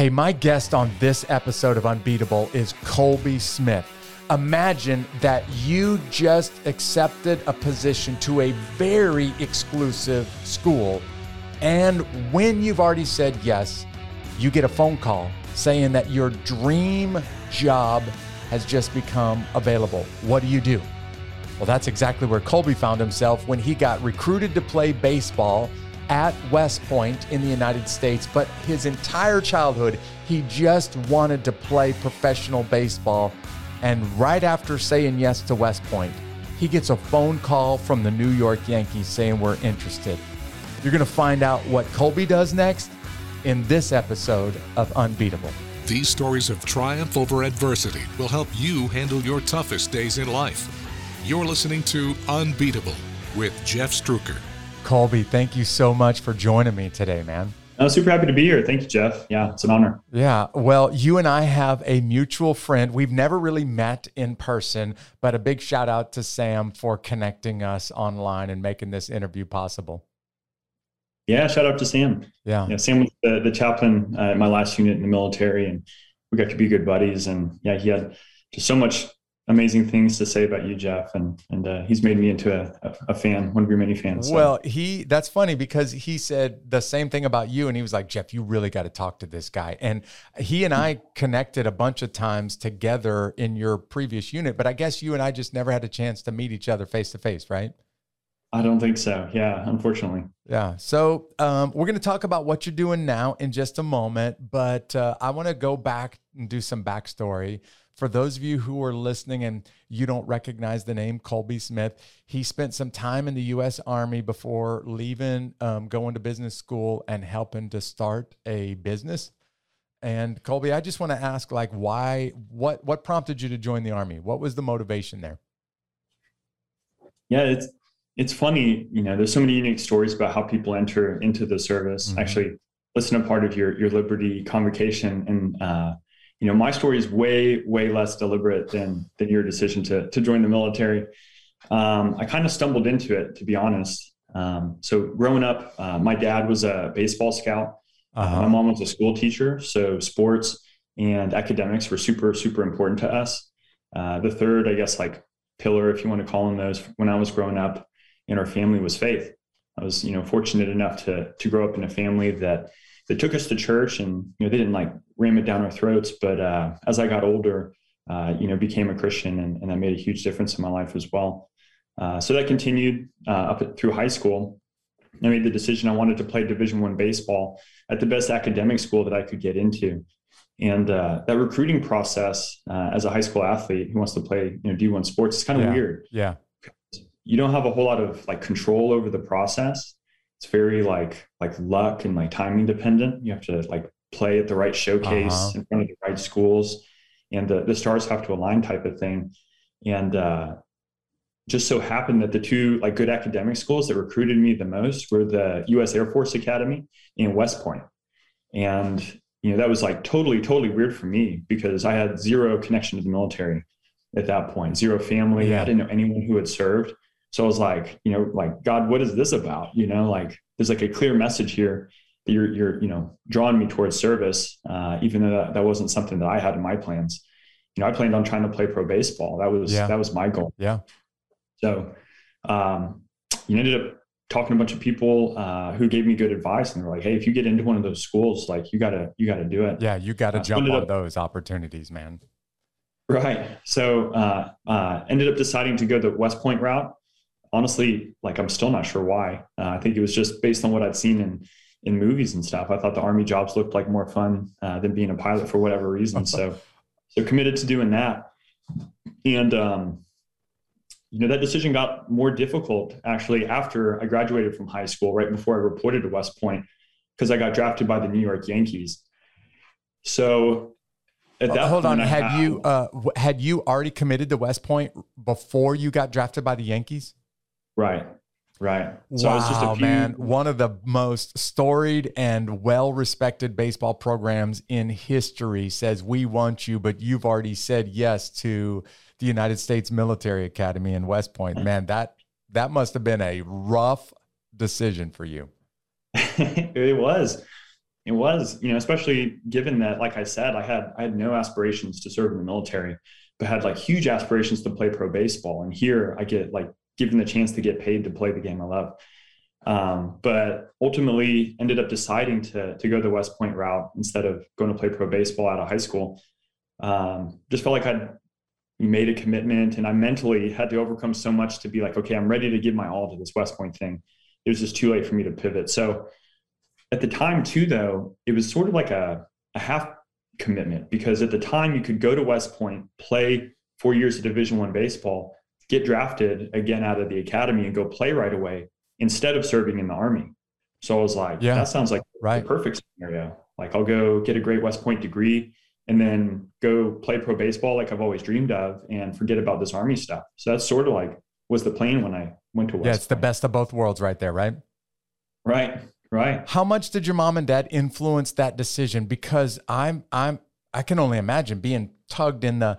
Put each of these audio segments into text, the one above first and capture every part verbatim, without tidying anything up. Hey, my guest on this episode of Unbeatable is Colby Smith. Imagine that you just accepted a position to a very exclusive school, and when you've already said yes, you get a phone call saying that your dream job has just become available. What do you do? Well, that's exactly where Colby found himself when he got recruited to play baseball at West Point in the United States, but his entire childhood, he just wanted to play professional baseball. And right after saying yes to West Point, he gets a phone call from the New York Yankees saying, "We're interested." You're gonna find out what Colby does next in this episode of Unbeatable. These stories of triumph over adversity will help you handle your toughest days in life. You're listening to Unbeatable with Jeff Struker. Colby, thank you so much for joining me today, man. I'm super happy to be here. Thank you, Jeff. Yeah, it's an honor. Yeah. Well, you and I have a mutual friend. We've never really met in person, but a big shout out to Sam for connecting us online and making this interview possible. Yeah. Shout out to Sam. Yeah. yeah Sam was the, the chaplain uh, at my last unit in the military, and we got to be good buddies. And yeah, he had just so much amazing things to say about you, Jeff, and and uh, he's made me into a, a, a fan, one of your many fans. So. Well, he that's funny because he said the same thing about you, and he was like, Jeff, you really got to talk to this guy. And he and I connected a bunch of times together in your previous unit, but I guess you and I just never had a chance to meet each other face to face, right? I don't think so. Yeah, unfortunately. Yeah. So um, we're going to talk about what you're doing now in just a moment, but uh, I want to go back and do some backstory. For those of you who are listening and you don't recognize the name Colby Smith, he spent some time in the U S Army before leaving, um, going to business school and helping to start a business. And Colby, I just want to ask, like, why, what, what prompted you to join the Army? What was the motivation there? Yeah, it's, it's funny. You know, there's so many unique stories about how people enter into the service. Mm-hmm. Actually, listen to part of your, your Liberty convocation, and, uh, you know, my story is way, way less deliberate than than your decision to to join the military. Um, I kind of stumbled into it, to be honest. Um, so growing up, uh, my dad was a baseball scout. Uh-huh. My mom was a school teacher. So sports and academics were super, super important to us. Uh, the third, I guess, like pillar, if you want to call them those, when I was growing up in our family was faith. I was, you know, fortunate enough to to grow up in a family that They took us to church, and, you know, they didn't like ram it down our throats. But uh, as I got older, uh, you know, became a Christian, and, and that made a huge difference in my life as well. Uh, so that continued uh, up at, through high school. I made the decision I wanted to play Division I baseball at the best academic school that I could get into. And uh, that recruiting process uh, as a high school athlete who wants to play, you know, D one sports is kind of yeah. weird. Yeah. You don't have a whole lot of like control over the process. It's very like like luck and like timing dependent. You have to like play at the right showcase uh-huh. in front of the right schools, and the, the stars have to align type of thing. And uh, just so happened that the two like good academic schools that recruited me the most were the U S Air Force Academy and West Point. And, you know, that was like totally, totally weird for me because I had zero connection to the military at that point, zero family. Yeah. I didn't know anyone who had served. So I was like, you know, like, God, what is this about? You know, like, there's like a clear message here that you're, you're, you know, drawing me towards service, uh, even though that, that wasn't something that I had in my plans. You know, I planned on trying to play pro baseball. That was, yeah. that was my goal. Yeah. So, um, you ended up talking to a bunch of people, uh, who gave me good advice, and they were like, hey, if you get into one of those schools, like you gotta, you gotta do it. Yeah. You gotta uh, jump so on up- those opportunities, man. Right. So, uh, uh, ended up deciding to go the West Point route. Honestly, like, I'm still not sure why. Uh, I think it was just based on what I'd seen in, in movies and stuff. I thought the Army jobs looked like more fun uh, than being a pilot for whatever reason. So, so committed to doing that. And, um, you know, that decision got more difficult actually after I graduated from high school, right before I reported to West Point, because I got drafted by the New York Yankees. So at that hold point, on, I had have, you, uh, had you already committed to West Point before you got drafted by the Yankees? Right. Right. So wow, I was just a few- man. One of the most storied and well-respected baseball programs in history says, we want you, but you've already said yes to the United States Military Academy in West Point. Man, that, that must've been a rough decision for you. It was. it was, you know, especially given that, like I said, I had, I had no aspirations to serve in the military, but had like huge aspirations to play pro baseball. And here I get like given the chance to get paid to play the game I love. Um, but ultimately ended up deciding to, to go the West Point route instead of going to play pro baseball out of high school. Um, just felt like I'd made a commitment, and I mentally had to overcome so much to be like, okay, I'm ready to give my all to this West Point thing. It was just too late for me to pivot. So at the time too, though, it was sort of like a, a half commitment, because at the time you could go to West Point, play four years of Division I baseball, get drafted again out of the academy and go play right away instead of serving in the Army. So I was like, yeah, that sounds like right. the perfect scenario. Like I'll go get a great West Point degree and then go play pro baseball like I've always dreamed of and forget about this Army stuff. So that's sort of like was the plan when I went to West Point. Yeah, it's the best of both worlds right there, right? Right. Right. How much did your mom and dad influence that decision? Because I'm, I'm, I can only imagine being tugged in the,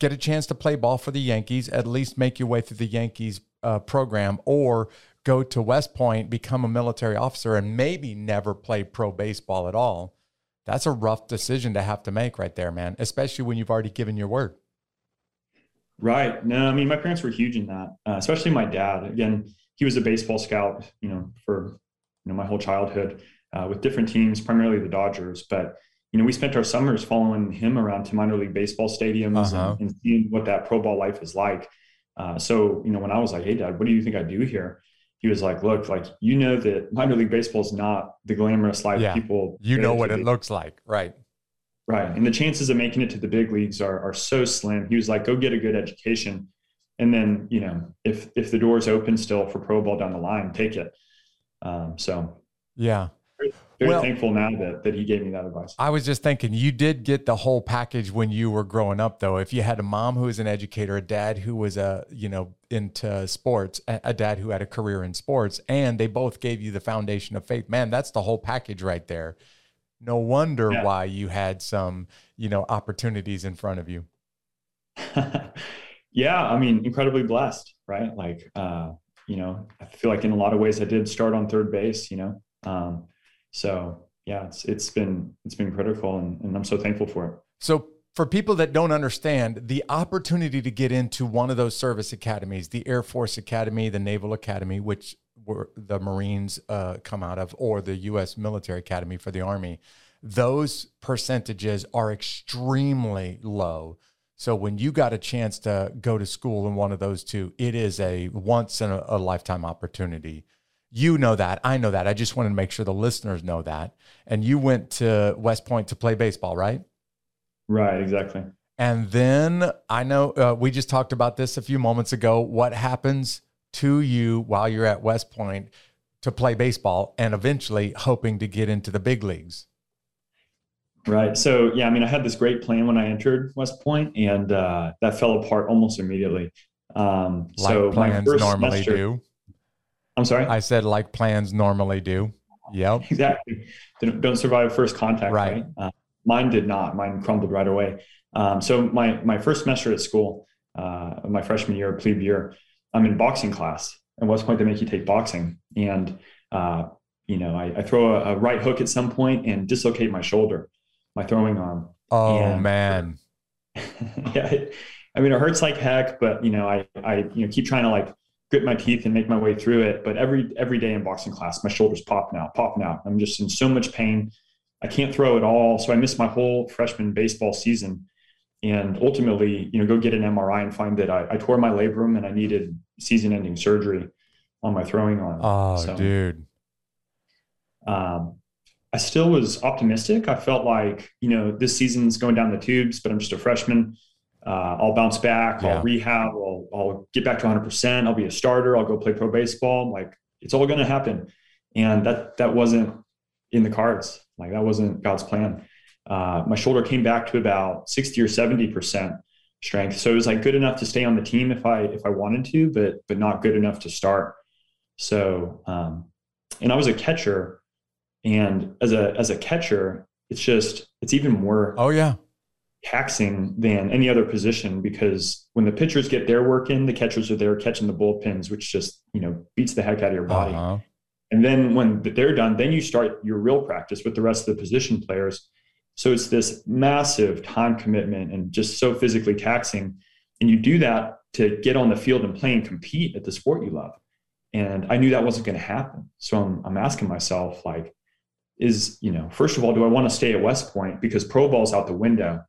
get a chance to play ball for the Yankees, at least make your way through the Yankees uh, program, or go to West Point, become a military officer, and maybe never play pro baseball at all. That's a rough decision to have to make right there, man, especially when you've already given your word. Right. No, I mean, my parents were huge in that, uh, especially my dad. Again, he was a baseball scout, you know, for you know, my whole childhood uh, with different teams, primarily the Dodgers. But, you know, we spent our summers following him around to minor league baseball stadiums uh-huh. and, and seeing what that pro ball life is like. Uh, so, you know, when I was like, hey, Dad, what do you think I do here? He was like, look, like, you know that minor league baseball is not the glamorous life yeah. people. You know what it be. looks like. Right. Right. And the chances of making it to the big leagues are are so slim. He was like, go get a good education. And then, you know, if if the door's open still for pro ball down the line, take it. Um, so yeah, very, very well, thankful now that, that he gave me that advice. I was just thinking you did get the whole package when you were growing up though. If you had a mom who was an educator, a dad who was a, you know, into sports, a dad who had a career in sports, and they both gave you the foundation of faith, man, that's the whole package right there. No wonder yeah. why you had some, you know, opportunities in front of you. yeah. I mean, incredibly blessed, right? Like, uh, you know, I feel like in a lot of ways I did start on third base, you know? Um, so yeah, it's, it's been, it's been critical, and, and I'm so thankful for it. So for people that don't understand, the opportunity to get into one of those service academies, the Air Force Academy, the Naval Academy, which were the Marines uh, come out of, or the U S Military Academy for the Army, those percentages are extremely low. So when you got a chance to go to school in one of those two, it is a once in a, a lifetime opportunity. You know that. I know that. I just wanted to make sure the listeners know that. And you went to West Point to play baseball, right? Right, exactly. And then I know uh, we just talked about this a few moments ago. What happens to you while you're at West Point to play baseball and eventually hoping to get into the big leagues? Right. So, yeah, I mean, I had this great plan when I entered West Point, and uh, that fell apart almost immediately. Um, like so plans my first normally semester, do. I'm sorry? I said like plans normally do. Yep. Exactly. Don't, don't survive first contact. Right. right? Uh, mine did not. Mine crumbled right away. Um, so my, my first semester at school, uh, my freshman year, plebe year, I'm in boxing class. At West Point, they make you take boxing. And, uh, you know, I, I throw a, a right hook at some point and dislocate my shoulder. My throwing arm. Oh and, man. yeah. It, I mean, it hurts like heck, but you know, I, I, you know, keep trying to like grit my teeth and make my way through it. But every, every day in boxing class, my shoulder's popping out, popping out. I'm just in so much pain. I can't throw at all. So I missed my whole freshman baseball season, and ultimately, you know, go get an M R I and find that I, I tore my labrum and I needed season ending surgery on my throwing arm. Oh so, dude. Um, I still was optimistic. I felt like, you know, this season's going down the tubes, but I'm just a freshman. Uh, I'll bounce back. Yeah. I'll rehab. I'll, I'll get back to one hundred percent. I'll be a starter. I'll go play pro baseball. I'm like, it's all going to happen. And that that wasn't in the cards. Like, that wasn't God's plan. Uh, my shoulder came back to about sixty or seventy percent strength. So it was like good enough to stay on the team if I if I wanted to, but but not good enough to start. So, um, and I was a catcher. And as a, as a catcher, it's just, it's even more oh, yeah. taxing than any other position, because when the pitchers get their work in, the catchers are there catching the bullpens, which just, you know, beats the heck out of your body. Uh-huh. And then when they're done, then you start your real practice with the rest of the position players. So it's this massive time commitment and just so physically taxing. And you do that to get on the field and play and compete at the sport you love. And I knew that wasn't going to happen. So I'm, I'm asking myself, like, is, you know, first of all, do I want to stay at West Point? Because pro ball's out the window.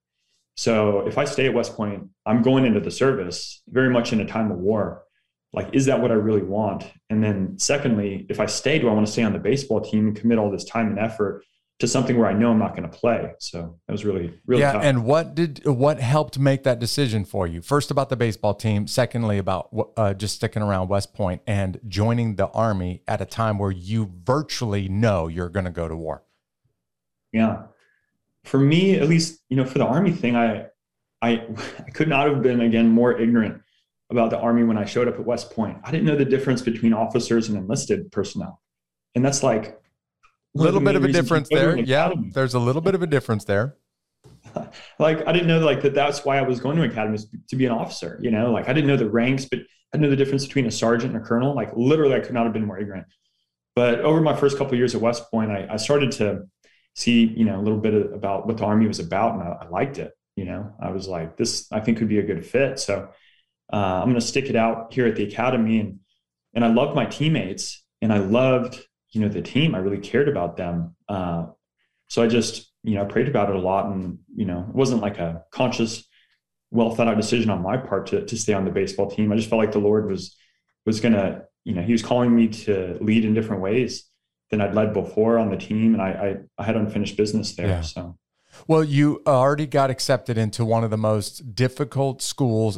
So if I stay at West Point, I'm going into the service very much in a time of war. Like, is that what I really want? And then secondly, if I stay, do I want to stay on the baseball team and commit all this time and effort to something where I know I'm not going to play? So that was really, really yeah, tough. And what did, what helped make that decision for you? First about the baseball team. Secondly, about uh, just sticking around West Point and joining the Army at a time where you virtually know you're going to go to war. Yeah. For me, at least, you know, for the Army thing, I, I, I could not have been, again, more ignorant about the Army when I showed up at West Point. I didn't know the difference between officers and enlisted personnel. And that's like a little bit of a difference there. Yeah. Academy. There's a little bit of a difference there. Like, I didn't know like that. That's why I was going to academies, to be an officer, you know, like I didn't know the ranks, but I know the difference between a sergeant and a colonel. Like, literally, I could not have been more ignorant. But over my first couple of years at West Point, I, I started to see, you know, a little bit of, about what the Army was about. And I, I liked it. You know, I was like, this, I think, could be a good fit. So, Uh, I'm going to stick it out here at the academy. And, and I loved my teammates, and I loved, you know, the team. I really cared about them. Uh, so I just, you know, prayed about it a lot. And, you know, it wasn't like a conscious, well thought out decision on my part to, to stay on the baseball team. I just felt like the Lord was, was going to, you know, he was calling me to lead in different ways than I'd led before on the team. And I, I, I had unfinished business there. Yeah. So, well, you already got accepted into one of the most difficult schools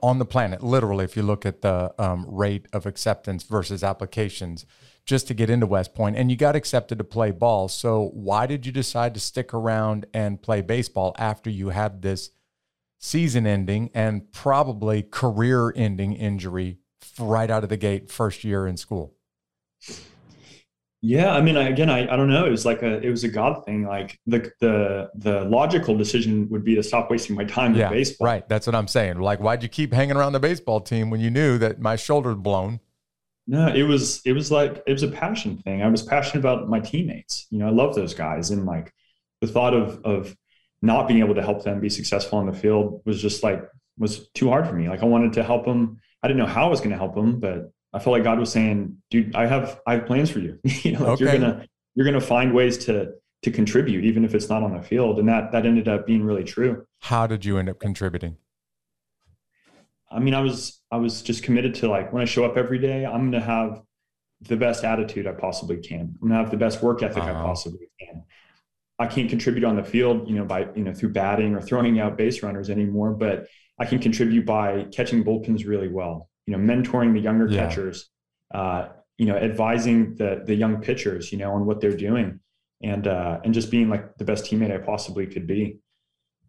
on the planet, literally, if you look at the um, rate of acceptance versus applications, just to get into West Point, and you got accepted to play ball. So why did you decide to stick around and play baseball after you had this season-ending and probably career-ending injury right out of the gate, first year in school? Yeah, I mean, I, again, I, I don't know. It was like a it was a God thing. Like the the the logical decision would be to stop wasting my time yeah, with baseball. Right, that's what I'm saying. Like, why'd you keep hanging around the baseball team when you knew that my shoulder's blown? No, it was it was like it was a passion thing. I was passionate about my teammates. You know, I love those guys, and like the thought of of not being able to help them be successful on the field was just like was too hard for me. Like, I wanted to help them. I didn't know how I was going to help them, but I felt like God was saying, dude, I have, I have plans for you. you know, like okay. You're going to, you're going to find ways to, to contribute, even if it's not on the field. And that, that ended up being really true. How did you end up contributing? I mean, I was, I was just committed to, like, when I show up every day, I'm going to have the best attitude I possibly can. I'm going to have the best work ethic uh-huh. I possibly can. I can't contribute on the field, you know, by, you know, through batting or throwing out base runners anymore, but I can contribute by catching bullpens really well. You know, mentoring the younger yeah. catchers, uh, you know, advising the the young pitchers, you know, on what they're doing, and uh, and just being like the best teammate I possibly could be.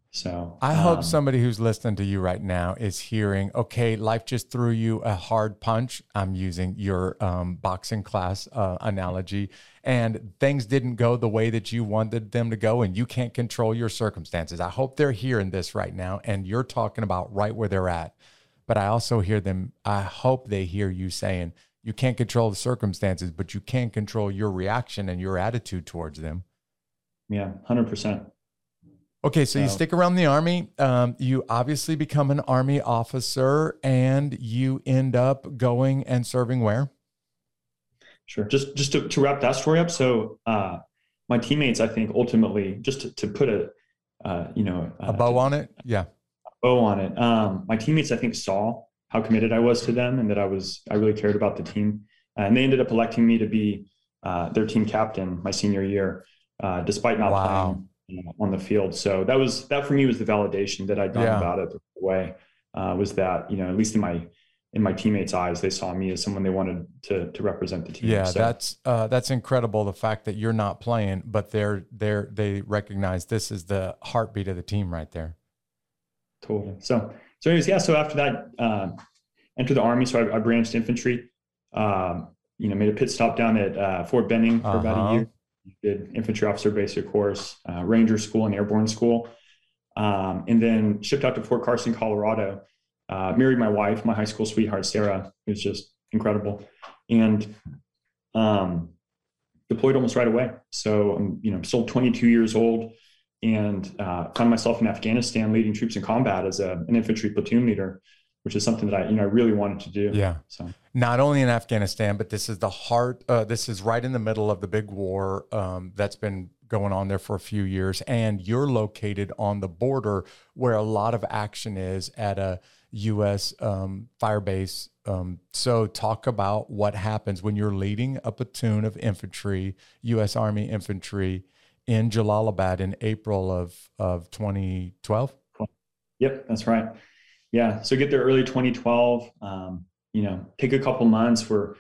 So I um, hope somebody who's listening to you right now is hearing, okay, life just threw you a hard punch. I'm using your um, boxing class uh, analogy, and things didn't go the way that you wanted them to go, and you can't control your circumstances. I hope they're hearing this right now, and you're talking about right where they're at. But I also hear them, I hope they hear you saying, you can't control the circumstances, but you can control your reaction and your attitude towards them. Yeah, one hundred percent. Okay, so, so. you stick around the Army. Um, you obviously become an Army officer, and you end up going and serving where? Sure. Just just to, to wrap that story up. So uh, my teammates, I think, ultimately, just to, to put a, uh, you know. Uh, a bow on it? Yeah. Oh, on it. Um, my teammates, I think, saw how committed I was to them, and that I was, I really cared about the team. And they ended up electing me to be uh, their team captain my senior year, uh, despite not wow. playing, you know, on the field. So that was, that for me was the validation that I'd done yeah. about it the way uh, was that, you know, at least in my, in my teammates' eyes, they saw me as someone they wanted to to represent the team. Yeah, so. that's uh, that's incredible. The fact that you're not playing, but they're they're they recognize this is the heartbeat of the team right there. Totally. So, so anyways, yeah. So after that, uh, entered the Army. So I, I branched infantry, um, you know, made a pit stop down at uh, Fort Benning for uh-huh. about a year. Did infantry officer basic course, uh, Ranger School and Airborne School. Um, and then shipped out to Fort Carson, Colorado, uh, married my wife, my high school sweetheart, Sarah, who's just incredible. And um, deployed almost right away. So I'm, you know, I'm still twenty-two years old, and uh, found myself in Afghanistan leading troops in combat as a, an infantry platoon leader, which is something that I, you know, I really wanted to do. Yeah. So not only in Afghanistan, but this is the heart. Uh, this is right in the middle of the big war um, that's been going on there for a few years, and you're located on the border where a lot of action is at a U S um, fire base. Um, so talk about what happens when you're leading a platoon of infantry, U S Army infantry, in Jalalabad in April of, of twenty twelve. Yep, that's right. Yeah. So get there early twenty twelve, um, you know, take a couple months. We're,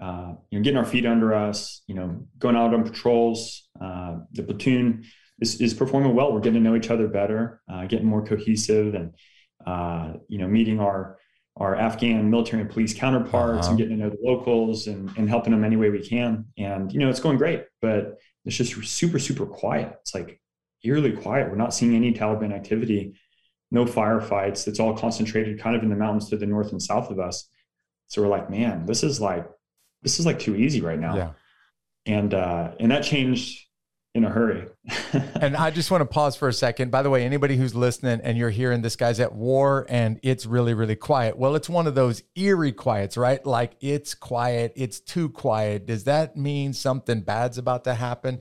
uh, you know, getting our feet under us, you know, going out on patrols. Uh, the platoon is, is performing well. We're getting to know each other better, uh, getting more cohesive, and, uh, you know, meeting our, our Afghan military and police counterparts, uh-huh. and getting to know the locals, and, and helping them any way we can. And, you know, it's going great, but it's just super, super quiet. It's like eerily quiet. We're not seeing any Taliban activity. No firefights. It's all concentrated kind of in the mountains to the north and south of us. So we're like, man, this is like, this is like too easy right now. Yeah. And, uh, and that changed in a hurry. And I just want to pause for a second. By the way, anybody who's listening and you're hearing this guy's at war and it's really, really quiet. Well, it's one of those eerie quiets, right? Like it's quiet. It's too quiet. Does that mean something bad's about to happen?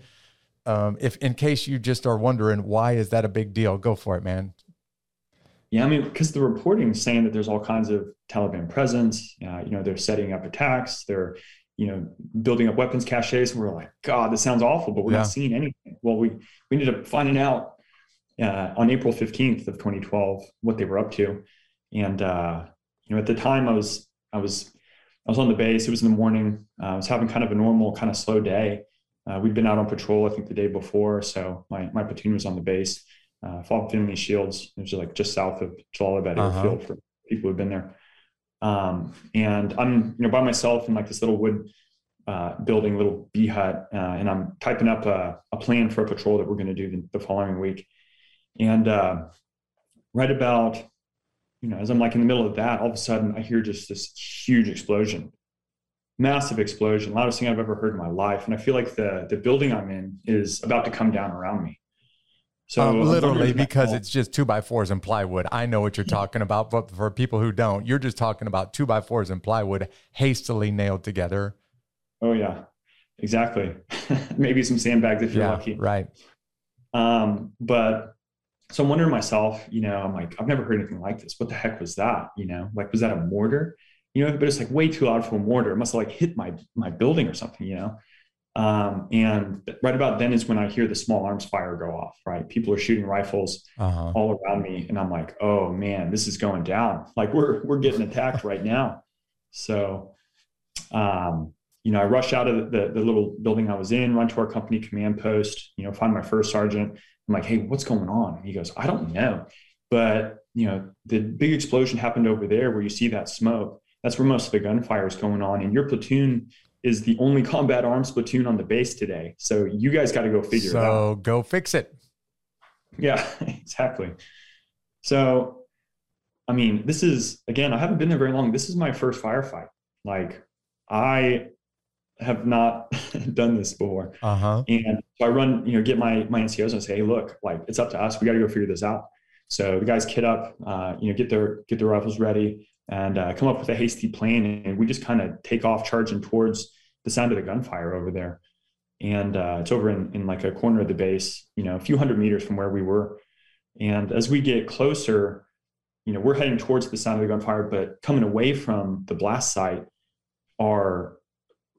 Um, if in case you just are wondering, why is that a big deal? Go for it, man. Yeah, I mean, because the reporting is saying that there's all kinds of Taliban presence. Uh, you know, they're setting up attacks. They're, you know, building up weapons caches. And we're like, God, this sounds awful, but we're yeah. not seeing anything. Well, we we ended up finding out uh, on April fifteenth of twenty twelve what they were up to. And uh, you know, at the time, I was I was I was on the base. It was in the morning. Uh, I was having kind of a normal, kind of slow day. Uh, we'd been out on patrol, I think, the day before, so my my platoon was on the base. Uh, Fort Benning Shields, which is like just south of Jalalabad uh-huh. airfield for people who've been there. Um, and I'm, you know, by myself in like this little wood uh, building, little bee hut, uh, and I'm typing up a, a plan for a patrol that we're going to do the, the following week. And uh, right about, you know, as I'm like in the middle of that, all of a sudden I hear just this huge explosion, massive explosion, loudest thing I've ever heard in my life. And I feel like the the building I'm in is about to come down around me. So um, literally because it's just two by fours and plywood. I know what you're talking about, but for people who don't, you're just talking about two by fours and plywood hastily nailed together. Oh yeah, exactly. Maybe some sandbags if you're yeah, lucky. Right. Um, but so I'm wondering myself, you know, I'm like, I've never heard anything like this. What the heck was that? You know, like, was that a mortar? You know, but it's like way too loud for a mortar. It must have like hit my, my building or something, you know? Um, and right about then is when I hear the small arms fire go off, right? People are shooting rifles uh-huh. all around me. And I'm like, oh man, this is going down. Like we're, we're getting attacked right now. So, um, you know, I rush out of the, the little building I was in, run to our company command post, you know, find my first sergeant. I'm like, hey, what's going on? And he goes, I don't know. But, you know, the big explosion happened over there where you see that smoke. That's where most of the gunfire is going on. And your platoon is the only combat arms platoon on the base today. So you guys got to go figure so it out. So go fix it. Yeah, exactly. So, I mean, this is, again, I haven't been there very long. This is my first firefight. Like I have not done this before. Uh-huh. And so I run, you know, get my, my N C Os and say, hey, look, like it's up to us. We got to go figure this out. So the guys kit up, uh, you know, get their, get their rifles ready, and uh, come up with a hasty plan. And we just kind of take off charging towards the sound of the gunfire over there. And uh, it's over in, in like a corner of the base, you know, a few hundred meters from where we were. And as we get closer, you know, we're heading towards the sound of the gunfire, but coming away from the blast site are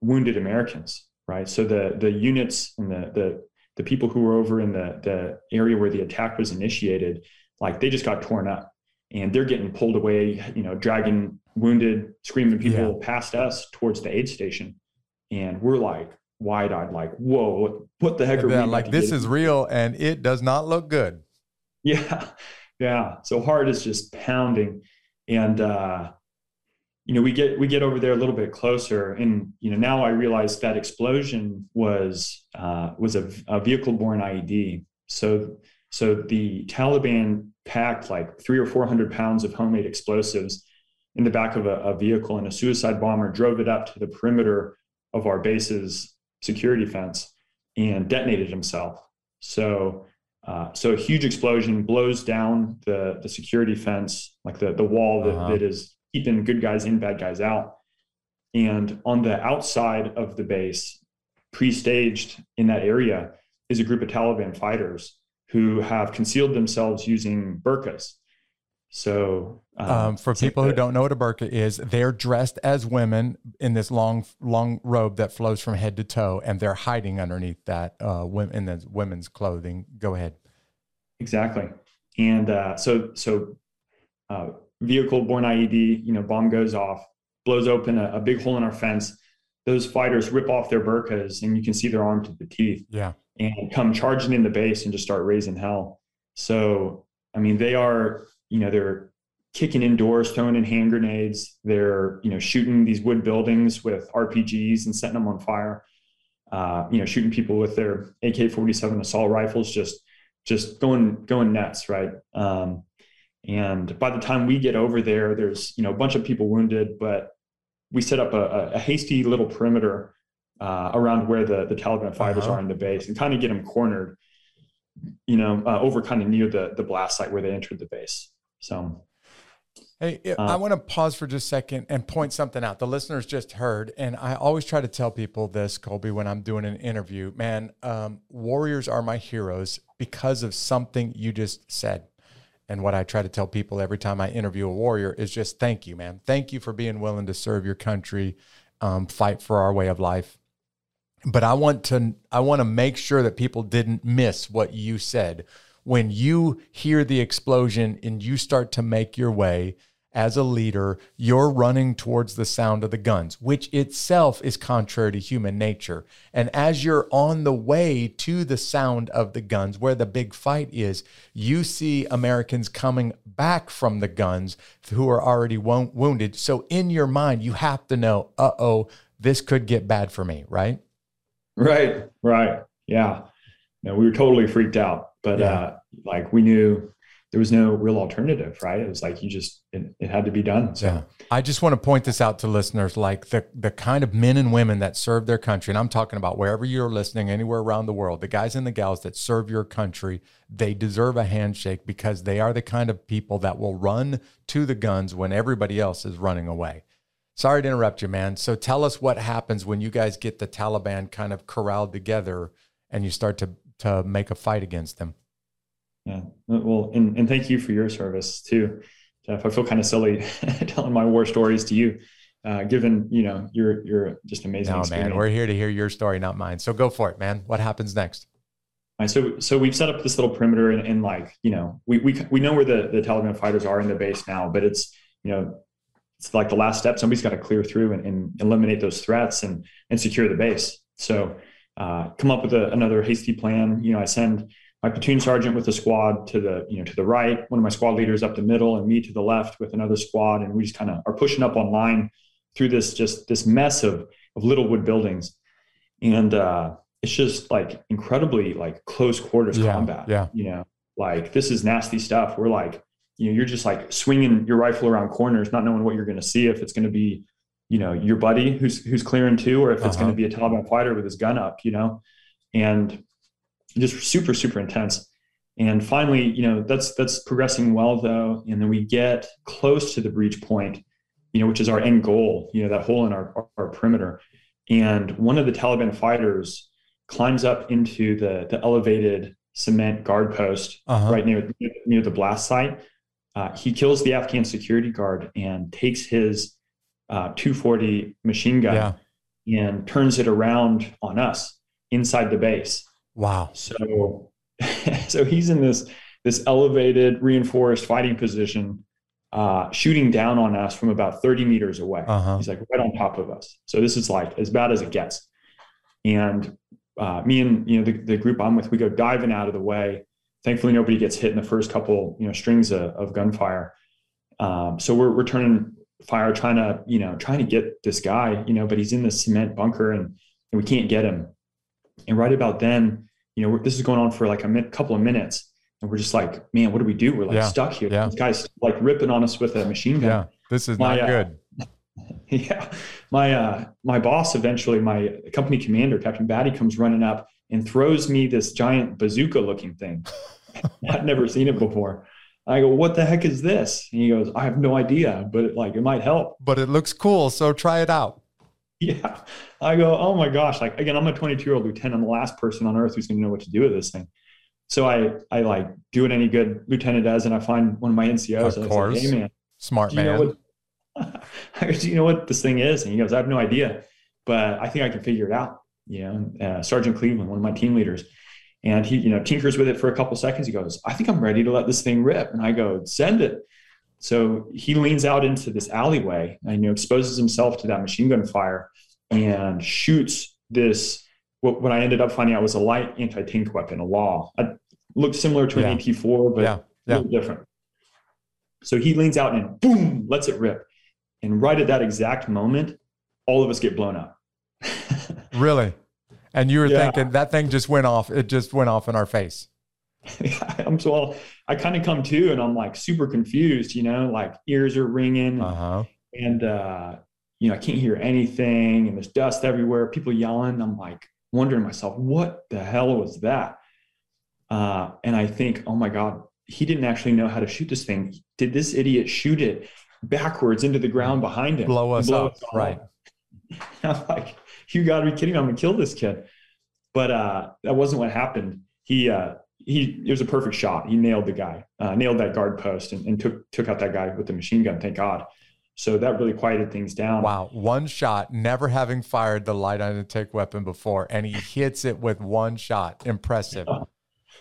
wounded Americans, right? So the the units and the the, the people who were over in the, the area where the attack was initiated, like they just got torn up. And they're getting pulled away, you know, dragging wounded, screaming people yeah. past us towards the aid station. And we're like wide-eyed, like, whoa, what the heck are yeah, we like, this is it? Real, and it does not look good. Yeah, yeah. So heart is just pounding. And, uh, you know, we get we get over there a little bit closer. And, you know, now I realize that explosion was uh, was a, a vehicle-borne I E D. So, so the Taliban packed like three or four hundred pounds of homemade explosives in the back of a, a vehicle, and a suicide bomber drove it up to the perimeter of our base's security fence and detonated himself. So uh, so a huge explosion blows down the, the security fence, like the, the wall that, uh-huh. that is keeping good guys in, bad guys out. And on the outside of the base, pre-staged in that area, is a group of Taliban fighters who have concealed themselves using burqas. So um, um, for people who don't know what a burqa is, they're dressed as women in this long, long robe that flows from head to toe, and they're hiding underneath that uh, in the women's clothing. Go ahead. Exactly. And uh, so, so uh, vehicle-borne I E D, you know, bomb goes off, blows open a, a big hole in our fence. Those fighters rip off their burqas, and you can see they're armed to the teeth. Yeah. And come charging in the base and just start raising hell. So, I mean, they are, you know, they're kicking in doors, throwing in hand grenades. They're, you know, shooting these wood buildings with R P Gs and setting them on fire. Uh, you know, shooting people with their A K forty-seven assault rifles, just, just going, going nuts. Right. Um, and by the time we get over there, there's, you know, a bunch of people wounded, but we set up a, a hasty little perimeter uh, around where the, the Taliban fighters uh-huh. are in the base, and kind of get them cornered, you know, uh, over kind of near the, the blast site where they entered the base. So, hey, uh, I want to pause for just a second and point something out. The listeners just heard, and I always try to tell people this, Colby, when I'm doing an interview, man, um, warriors are my heroes because of something you just said. And what I try to tell people every time I interview a warrior is just thank you, man. Thank you for being willing to serve your country, um, fight for our way of life. But I want to, I want to make sure that people didn't miss what you said. When you hear the explosion and you start to make your way as a leader, you're running towards the sound of the guns, which itself is contrary to human nature. And as you're on the way to the sound of the guns, where the big fight is, you see Americans coming back from the guns who are already wo- wounded. So in your mind, you have to know, uh-oh, this could get bad for me, right? Right. Right. Yeah. No, we were totally freaked out, but yeah. uh, like we knew there was no real alternative, right? It was like, you just, it, it had to be done. So yeah. I just want to point this out to listeners, like the, the kind of men and women that serve their country. And I'm talking about wherever you're listening, anywhere around the world, the guys and the gals that serve your country, they deserve a handshake because they are the kind of people that will run to the guns when everybody else is running away. Sorry to interrupt you, man. So tell us what happens when you guys get the Taliban kind of corralled together and you start to, to make a fight against them. Yeah. Well, and, and thank you for your service too, Jeff. I feel kind of silly telling my war stories to you, uh, given, you know, you're, you're just amazing. No, man, we're here to hear your story, not mine. So go for it, man. What happens next? All right, so, so we've set up this little perimeter and, and like, you know, we, we, we know where the, the Taliban fighters are in the base now, but it's, you know, it's like the last step. Somebody's got to clear through and, and eliminate those threats and, and secure the base. So uh, come up with a, another hasty plan. You know, I send my platoon sergeant with a squad to the, you know, to the right, one of my squad leaders up the middle, and me to the left with another squad. And we just kind of are pushing up on line through this, just this mess of, of little wood buildings. And uh, it's just like incredibly like close quarters yeah, combat, yeah. you know, like this is nasty stuff. We're like, you know, you're just like swinging your rifle around corners, not knowing what you're going to see, if it's going to be, you know, your buddy who's, who's clearing two, or if uh-huh. it's going to be a Taliban fighter with his gun up, you know, and just super, super intense. And finally, you know, that's, that's progressing well though. And then we get close to the breach point, you know, which is our end goal, you know, that hole in our, our, our perimeter. And one of the Taliban fighters climbs up into the, the elevated cement guard post uh-huh. right near, near the blast site. Uh, he kills the Afghan security guard and takes his uh, two forty machine gun yeah. and turns it around on us inside the base. Wow. So, so he's in this, this elevated reinforced fighting position, uh, shooting down on us from about thirty meters away. Uh-huh. He's like right on top of us. So this is like as bad as it gets. And uh, me and, you know, the, the group I'm with, we go diving out of the way. Thankfully, nobody gets hit in the first couple, you know, strings of, of gunfire. Um, so we're, we're turning fire, trying to, you know, trying to get this guy, you know, but he's in this cement bunker and, and we can't get him. And right about then, you know, we're, this is going on for like a mi- couple of minutes. And we're just like, man, what do we do? We're like yeah, stuck here. Yeah. This guy's like ripping on us with a machine gun. Yeah, this is my, not good. Uh, Yeah. My, uh, my boss, eventually my company commander, Captain Batty, comes running up and throws me this giant bazooka looking thing. I'd never seen it before. I go, what the heck is this? And he goes, I have no idea, but it, like, it might help. But it looks cool. So try it out. Yeah. I go, oh my gosh. Like, again, I'm a twenty-two year old lieutenant. I'm the last person on earth who's going to know what to do with this thing. So I, I like do what any good lieutenant does. And I find one of my N C Os. Of course. I was like, hey man, smart man. I go, do you know what this thing is? And he goes, I have no idea, but I think I can figure it out. You know, uh, Sergeant Cleveland, one of my team leaders. And he, you know, tinkers with it for a couple seconds. He goes, I think I'm ready to let this thing rip. And I go, send it. So he leans out into this alleyway and, you know, exposes himself to that machine gun fire and shoots this, what, what I ended up finding out was a light anti-tank weapon, a LAW. It looked similar to an yeah. A T four, but yeah. Yeah. a little different. So he leans out and boom, lets it rip. And right at that exact moment, all of us get blown up. Really? And you were yeah. thinking that thing just went off. It just went off in our face. Yeah, I'm so all, I kind of come to, and I'm like super confused, you know, like ears are ringing uh-huh. and, uh, you know, I can't hear anything and there's dust everywhere. People yelling. I'm like wondering to myself, what the hell was that? Uh, and I think, oh my God, he didn't actually know how to shoot this thing. Did this idiot shoot it backwards into the ground behind him? Blow us blow up. Us right. I'm like, you gotta be kidding me. I'm gonna kill this kid. But uh, that wasn't what happened. He, uh, he, it was a perfect shot. He nailed the guy, uh, nailed that guard post and, and took, took out that guy with the machine gun. Thank God. So that really quieted things down. Wow. One shot, never having fired the light anti-tank weapon before. And he hits it with one shot. Impressive. Yeah.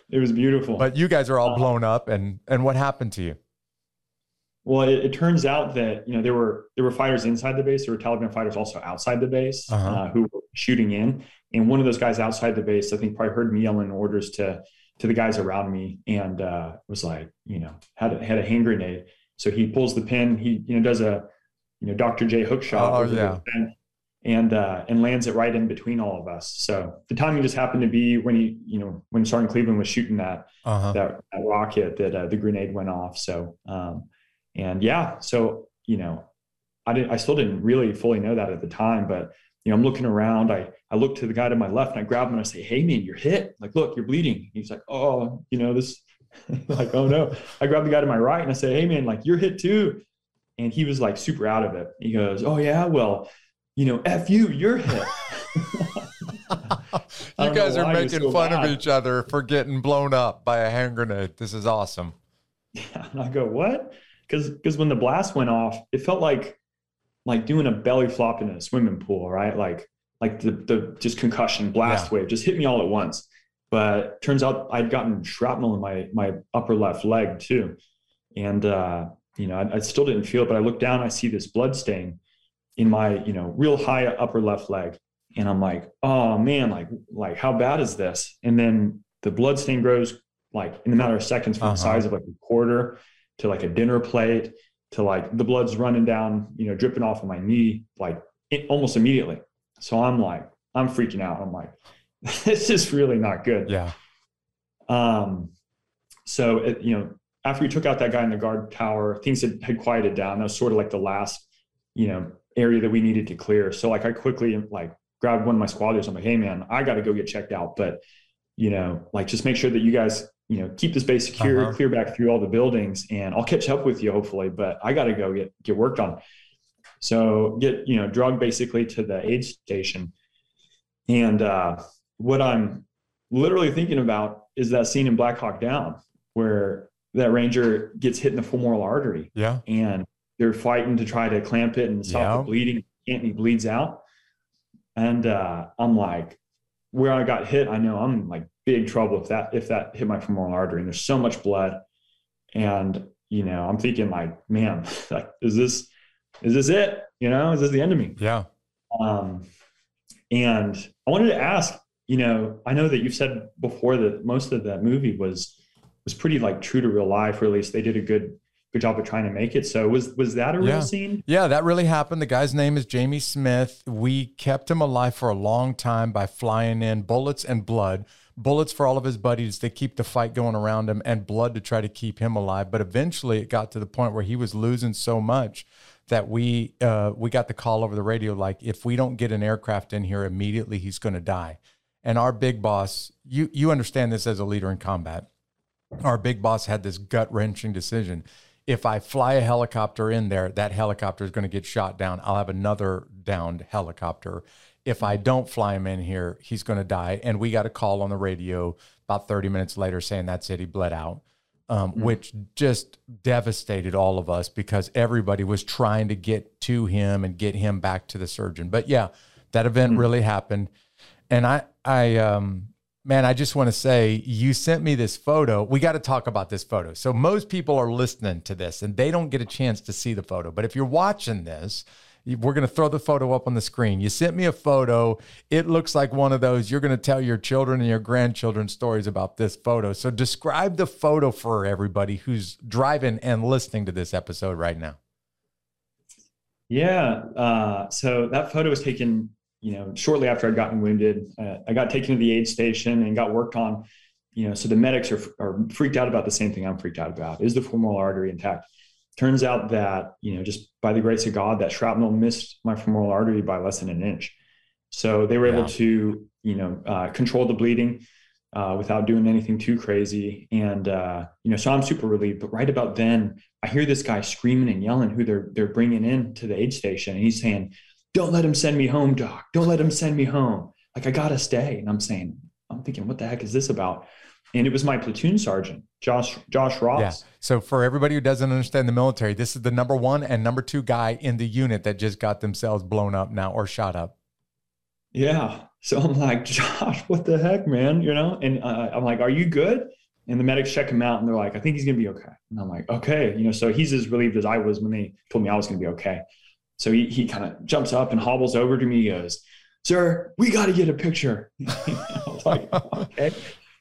It was beautiful. But you guys are all blown up. And, and what happened to you? Well, it, it turns out that, you know, there were there were fighters inside the base. There were Taliban fighters also outside the base uh-huh. uh, who were shooting in. And one of those guys outside the base, I think, probably heard me yelling orders to to the guys around me, and uh, was like, you know, had a, had a hand grenade. So he pulls the pin. He you know does a you know Doctor J hook shot oh, yeah. and uh, and lands it right in between all of us. So the timing just happened to be when he you know when Sergeant Cleveland was shooting that uh-huh. that, that rocket that uh, the grenade went off. So. Um, And yeah, so, you know, I didn't, I still didn't really fully know that at the time, but, you know, I'm looking around, I, I look to the guy to my left and I grab him and I say, hey man, you're hit. Like, look, you're bleeding. He's like, oh, you know, this like, oh no. I grab the guy to my right and I say, hey man, like you're hit too. And he was like super out of it. He goes, oh yeah, well, you know, F you, you're hit. You guys are making so fun bad. Of each other for getting blown up by a hand grenade. This is awesome. Yeah, and I go, what? Because because when the blast went off, it felt like like doing a belly flop in a swimming pool, right? Like like the the just concussion blast yeah. wave just hit me all at once. But turns out I'd gotten shrapnel in my my upper left leg too, and uh, you know I, I still didn't feel it. But I look down, I see this blood stain in my you know real high upper left leg, and I'm like, oh man, like like how bad is this? And then the blood stain grows like in a matter of seconds from uh-huh. the size of like a quarter to like a dinner plate, to like the blood's running down, you know, dripping off of my knee, like it, almost immediately. So I'm like, I'm freaking out. I'm like, this is really not good. Yeah. Um. So, it, you know, after we took out that guy in the guard tower, things had, had quieted down. That was sort of like the last, you know, area that we needed to clear. So like I quickly like grabbed one of my squad leaders. I'm like, hey man, I got to go get checked out. But, you know, like just make sure that you guys, you know, keep this base secure, uh-huh. clear back through all the buildings, and I'll catch up with you hopefully, but I got to go get, get worked on. So get, you know, drug basically to the aid station. And, uh, what I'm literally thinking about is that scene in Black Hawk Down where that Ranger gets hit in the femoral artery yeah. and they're fighting to try to clamp it and stop yeah. the bleeding. And he bleeds out. And, uh, I'm like, where I got hit, I know I'm like big trouble if that, if that hit my femoral artery, and there's so much blood. And, you know, I'm thinking like, man, like, is this, is this it? You know, is this the end of me? Yeah. Um, and I wanted to ask, you know, I know that you've said before that most of that movie was, was pretty like true to real life, or at least they did a good, good job of trying to make it. So was, was that a real yeah. scene? Yeah, that really happened. The guy's name is Jamie Smith. We kept him alive for a long time by flying in bullets and blood, bullets for all of his buddies to keep the fight going around him, and blood to try to keep him alive. But eventually it got to the point where he was losing so much that we uh, we got the call over the radio, like, if we don't get an aircraft in here immediately, he's going to die. And our big boss, you you understand this as a leader in combat, our big boss had this gut-wrenching decision. If I fly a helicopter in there, that helicopter is going to get shot down. I'll have another downed helicopter. If I don't fly him in here, he's going to die. And we got a call on the radio about thirty minutes later saying that's it, he bled out, um, mm-hmm. which just devastated all of us because everybody was trying to get to him and get him back to the surgeon. But yeah, that event mm-hmm. really happened. And I, I, um, man, I just want to say, you sent me this photo. We got to talk about this photo. So most people are listening to this and they don't get a chance to see the photo. But if you're watching this, we're going to throw the photo up on the screen. You sent me a photo. It looks like one of those, you're going to tell your children and your grandchildren stories about this photo. So describe the photo for everybody who's driving and listening to this episode right now. Yeah. Uh, so that photo was taken, you know, shortly after I'd gotten wounded. uh, I got taken to the aid station and got worked on, you know, so the medics are, are freaked out about the same thing I'm freaked out about. Is the femoral artery intact? Turns out that, you know, just by the grace of God, that shrapnel missed my femoral artery by less than an inch. So they were yeah. able to, you know, uh, control the bleeding uh, without doing anything too crazy. And, uh, you know, so I'm super relieved. But right about then, I hear this guy screaming and yelling who they're, they're bringing in to the aid station. And he's saying, "Don't let him send me home, doc. Don't let him send me home. Like, I got to stay." And I'm saying, I'm thinking, what the heck is this about? And it was my platoon sergeant, Josh, Josh Ross. Yeah. So for everybody who doesn't understand the military, this is the number one and number two guy in the unit that just got themselves blown up now or shot up. Yeah. So I'm like, "Josh, what the heck, man?" You know? And uh, I'm like, "Are you good?" And the medics check him out and they're like, "I think he's going to be okay." And I'm like, "Okay." You know, so he's as relieved as I was when they told me I was going to be okay. So he, he kind of jumps up and hobbles over to me. He goes, "Sir, we got to get a picture." I was like, "Okay."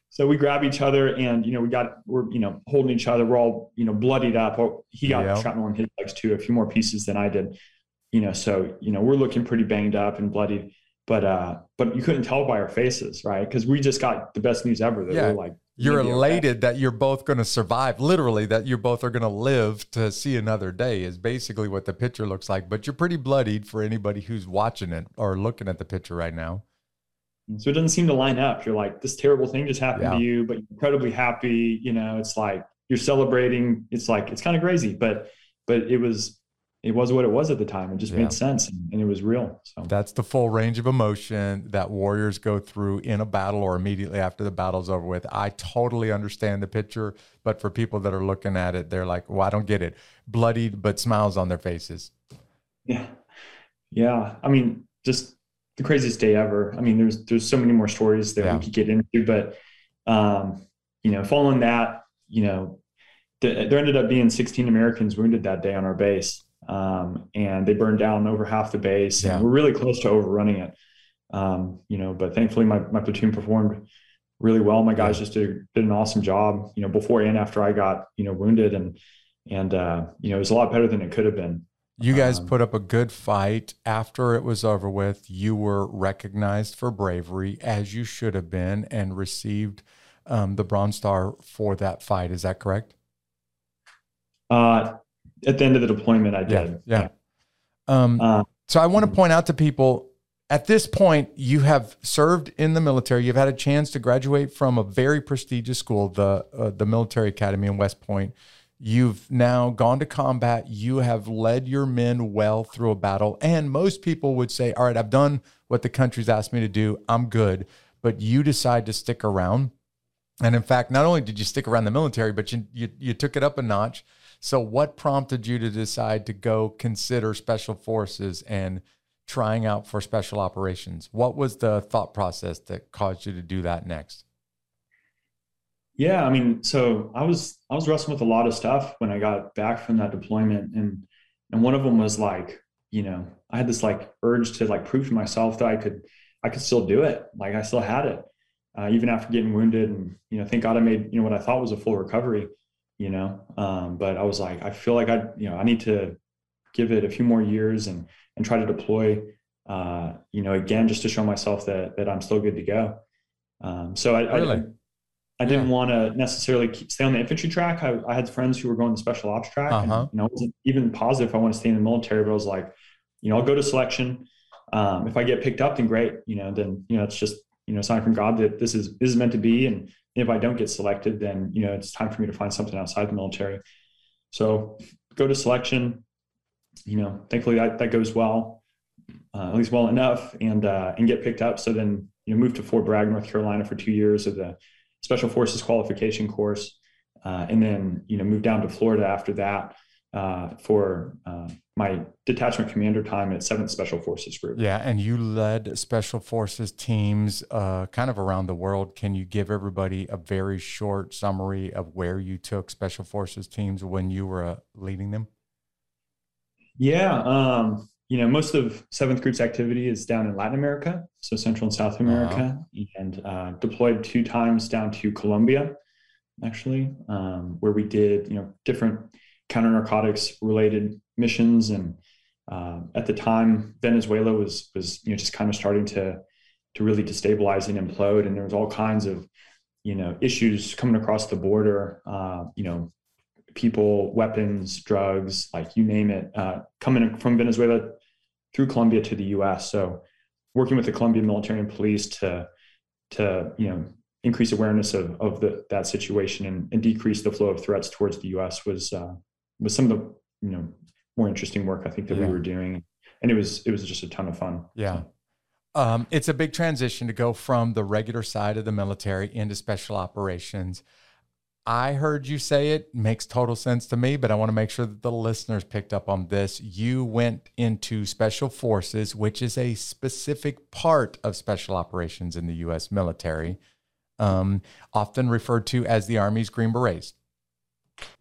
So we grab each other and, you know, we got, we're, you know, holding each other. We're all, you know, bloodied up. He got yeah. shrapnel on his legs too, a few more pieces than I did, you know, so, you know, we're looking pretty banged up and bloodied, but, uh, but you couldn't tell by our faces, right? Cause we just got the best news ever. That yeah. we're like, you're elated okay. that you're both going to survive, literally, that you both are going to live to see another day is basically what the picture looks like. But you're pretty bloodied for anybody who's watching it or looking at the picture right now. So it doesn't seem to line up. You're like, this terrible thing just happened yeah. to you, but you're incredibly happy. You know, it's like you're celebrating. It's like, it's kind of crazy, but, but it was, it was what it was at the time. It just yeah. made sense and it was real. So that's the full range of emotion that warriors go through in a battle or immediately after the battle's over with. I totally understand the picture, but for people that are looking at it, they're like, "Well, I don't get it." Bloodied, but smiles on their faces. Yeah. Yeah. I mean, just the craziest day ever. I mean, there's, there's so many more stories that yeah. we could get into, but, um, you know, following that, you know, th- there ended up being sixteen Americans wounded that day on our base. Um, and they burned down over half the base yeah. and we're really close to overrunning it. Um, you know, but thankfully my, my platoon performed really well. My guys yeah. just did, did an awesome job, you know, before and after I got, you know, wounded and, and, uh, you know, it was a lot better than it could have been. You guys put up a good fight. After it was over with, you were recognized for bravery, as you should have been, and received um, the Bronze Star for that fight. Is that correct? Uh, at the end of the deployment, I did. Yeah. yeah. Um, uh, so I want to point out to people, at this point, you have served in the military. You've had a chance to graduate from a very prestigious school, the uh, the Military Academy in West Point. You've now gone to combat. You have led your men well through a battle. And most people would say, "All right, I've done what the country's asked me to do. I'm good." But you decide to stick around. And in fact, not only did you stick around the military, but you, you, you took it up a notch. So what prompted you to decide to go consider special forces and trying out for special operations? What was the thought process that caused you to do that next? Yeah, I mean, so I was I was wrestling with a lot of stuff when I got back from that deployment, and and one of them was like, you know, I had this like urge to like prove to myself that I could I could still do it, like I still had it, uh, even after getting wounded, and you know, thank God I made you know what I thought was a full recovery, you know, um, but I was like, I feel like I you know I need to give it a few more years and and try to deploy, uh, you know, again just to show myself that that I'm still good to go. Um, so I, really? I I didn't yeah. want to necessarily keep, stay on the infantry track. I, I had friends who were going the special ops track, uh-huh. and you know, I wasn't even positive if I want to stay in the military, but I was like, you know, I'll go to selection. Um, if I get picked up, then great, you know, then, you know, it's just, you know, a sign from God that this is, this is meant to be. And if I don't get selected, then, you know, it's time for me to find something outside the military. So go to selection, you know, thankfully that, that goes well, uh, at least well enough, and, uh, and get picked up. So then, you know, moved to Fort Bragg, North Carolina for two years of the Special Forces qualification course. Uh, and then, you know, moved down to Florida after that, uh, for, uh, my detachment commander time at seventh Special Forces Group. Yeah. And you led Special Forces teams, uh, kind of around the world. Can you give everybody a very short summary of where you took Special Forces teams when you were uh, leading them? Yeah. Um, you know, most of seventh Group's activity is down in Latin America, so Central and South America, wow. and uh, deployed two times down to Colombia, actually, um, where we did, you know, different counter-narcotics related missions. And uh, at the time, Venezuela was, was, you know, just kind of starting to, to really destabilize and implode. And there was all kinds of, you know, issues coming across the border, uh, you know, people, weapons, drugs, like you name it, uh, coming from Venezuela through Colombia to the U S. So working with the Colombian military and police to, to you know, increase awareness of, of the, that situation and, and decrease the flow of threats towards the U S was, uh, was some of the, you know, more interesting work I think that yeah. we were doing. And it was, it was just a ton of fun. Yeah. So. Um, it's a big transition to go from the regular side of the military into special operations. I heard you say it makes total sense to me, but I want to make sure that the listeners picked up on this. You went into Special Forces, which is a specific part of special operations in the U S military, um, often referred to as the Army's Green Berets.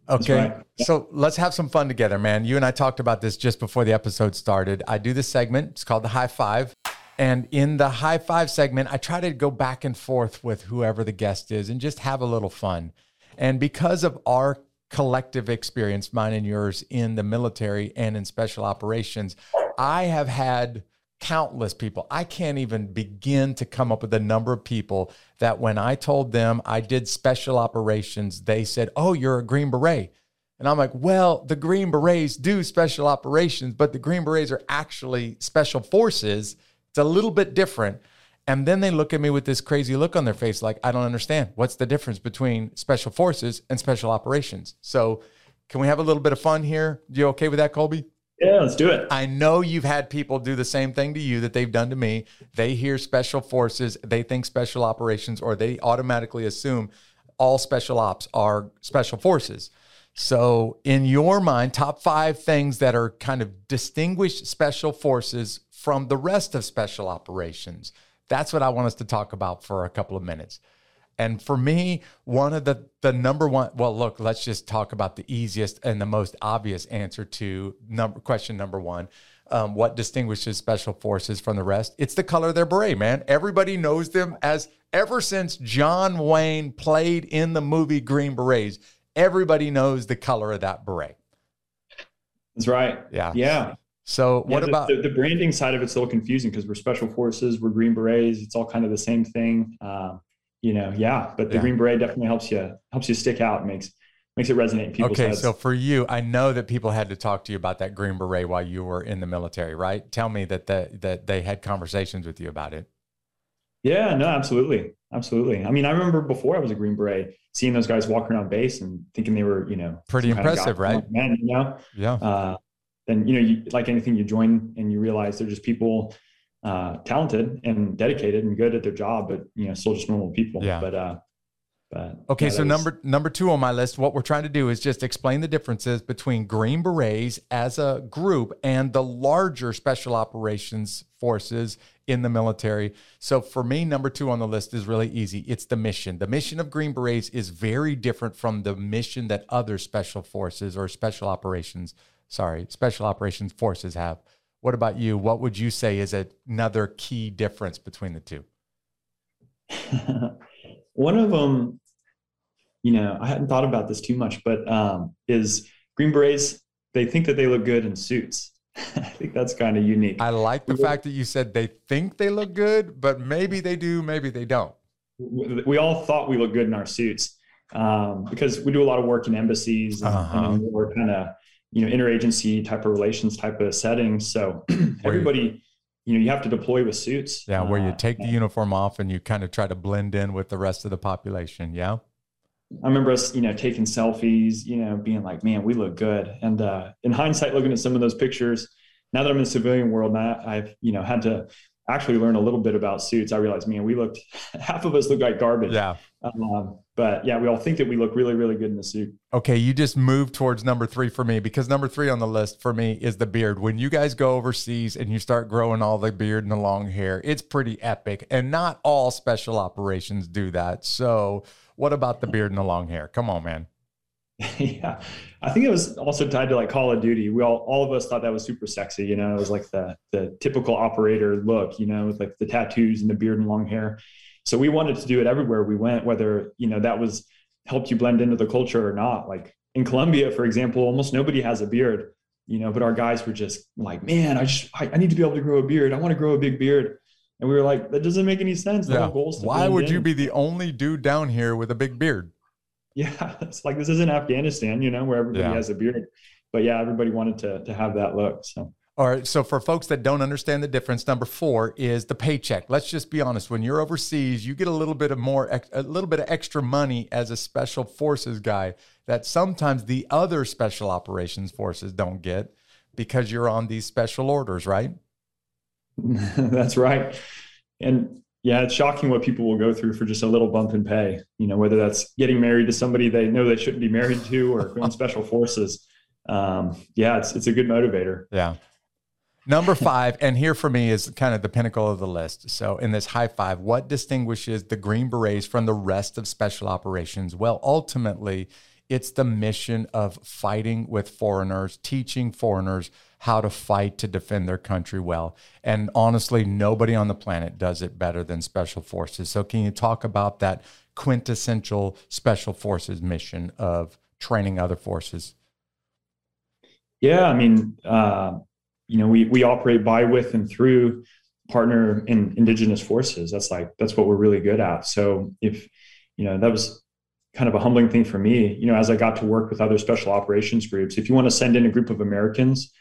Okay, right. yeah. So let's have some fun together, man. You and I talked about this just before the episode started. I do this segment. It's called the High Five. And in the High Five segment, I try to go back and forth with whoever the guest is and just have a little fun. And because of our collective experience, mine and yours, in the military and in special operations, I have had countless people. I can't even begin to come up with the number of people that when I told them I did special operations, they said, "Oh, you're a Green Beret." And I'm like, well, the Green Berets do special operations, but the Green Berets are actually special forces. It's a little bit different. And then they look at me with this crazy look on their face like, I don't understand. What's the difference between special forces and special operations? So can we have a little bit of fun here? You okay with that, Colby? Yeah, let's do it. I know you've had people do the same thing to you that they've done to me. They hear special forces, they think special operations, or they automatically assume all special ops are special forces. So in your mind, top five things that are kind of distinguished special forces from the rest of special operations. That's what I want us to talk about for a couple of minutes. And for me, one of the, the number one, well, look, let's just talk about the easiest and the most obvious answer to number question number one, um, what distinguishes special forces from the rest? It's the color of their beret, man. Everybody knows them as, ever since John Wayne played in the movie Green Berets, everybody knows the color of that beret. That's right. Yeah. Yeah. So what yeah, the, about the, the branding side of it's a little confusing because we're special forces, we're Green Berets. It's all kind of the same thing. Um, you know, yeah, but the yeah. Green Beret definitely helps you, helps you stick out and makes, makes it resonate in people's heads. Okay. So for you, I know that people had to talk to you about that Green Beret while you were in the military, right? Tell me that the, that they had conversations with you about it. Yeah, no, absolutely. Absolutely. I mean, I remember before I was a Green Beret, seeing those guys walking around base and thinking they were, you know, pretty impressive, right? Like, man, you know? Yeah. Uh, And, you know, you, like anything, you join and you realize they're just people, uh, talented and dedicated and good at their job, but, you know, still just normal people. Yeah. But, uh, but okay. Yeah, so was... number, number two on my list, what we're trying to do is just explain the differences between Green Berets as a group and the larger special operations forces in the military. So for me, number two on the list is really easy. It's the mission. The mission of Green Berets is very different from the mission that other special forces or special operations Sorry, special operations forces have. What about you? What would you say is another key difference between the two? One of them, you know, I hadn't thought about this too much, but um, is Green Berets, they think that they look good in suits. I think that's kind of unique. I like the fact that you said they think they look good, but maybe they do, maybe they don't. we all thought we looked good in our suits, um, because we do a lot of work in embassies and, uh-huh. and we're kind of, you know, interagency type of relations type of setting. So everybody, you know, you have to deploy with suits. Yeah, where you take uh, the uniform off and you kind of try to blend in with the rest of the population. Yeah. I remember us, you know, taking selfies, you know, being like, man, we look good. And uh, in hindsight, looking at some of those pictures, now that I'm in the civilian world, now I've, you know, had to actually learn a little bit about suits. I realized, man, we looked, half of us looked like garbage. Yeah. Um, but yeah, we all think that we look really, really good in the suit. Okay. You just moved towards number three for me, because number three on the list for me is the beard. When you guys go overseas and you start growing all the beard and the long hair, it's pretty epic, and not all special operations do that. So what about the beard and the long hair? Come on, man. Yeah. I think it was also tied to like Call of Duty. We all, all of us thought that was super sexy. You know, it was like the, the typical operator look, you know, with like the tattoos and the beard and long hair. So we wanted to do it everywhere we went, whether, you know, that was helped you blend into the culture or not. Like in Colombia, for example, almost nobody has a beard, you know, but our guys were just like, man, I just, I, I need to be able to grow a beard. I want to grow a big beard. And we were like, that doesn't make any sense. Yeah. Why would in. you be the only dude down here with a big beard? Yeah, it's like, this isn't Afghanistan, you know, where everybody yeah. has a beard. But yeah, everybody wanted to to have that look. So all right. So for folks that don't understand the difference, number four is the paycheck. Let's just be honest. When you're overseas, you get a little bit of more, a little bit of extra money as a special forces guy that sometimes the other special operations forces don't get, because you're on these special orders, right? That's right. And yeah, it's shocking what people will go through for just a little bump in pay, you know, whether that's getting married to somebody they know they shouldn't be married to, or going special forces. Um, yeah, it's it's a good motivator. Yeah. Number five, and here for me is kind of the pinnacle of the list. So in this high five, what distinguishes the Green Berets from the rest of special operations? Well, ultimately, it's the mission of fighting with foreigners, teaching foreigners how to fight to defend their country well. And honestly, nobody on the planet does it better than Special Forces. So can you talk about that quintessential Special Forces mission of training other forces? Yeah, I mean, uh, you know, we, we operate by, with, and through partner and indigenous forces. That's like, that's what we're really good at. So if, you know, that was kind of a humbling thing for me, you know, as I got to work with other special operations groups. If you want to send in a group of Americans